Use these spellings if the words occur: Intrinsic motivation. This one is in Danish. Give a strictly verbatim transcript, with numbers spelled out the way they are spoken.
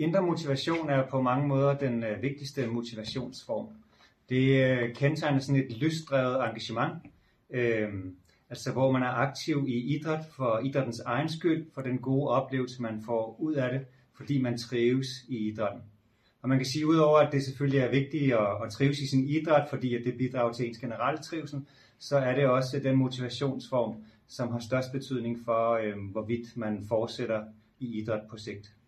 Indre motivation er på mange måder den øh, vigtigste motivationsform. Det øh, kendetegner sådan et lystdrevet engagement, øh, altså hvor man er aktiv i idræt for idrættens egen skyld, for den gode oplevelse, man får ud af det, fordi man trives i idrætten. Og man kan sige, udover at det selvfølgelig er vigtigt at, at trives i sin idræt, fordi at det bidrager til ens generelle trivsel, så er det også den motivationsform, som har størst betydning for, øh, hvorvidt man fortsætter i idræt på sigt.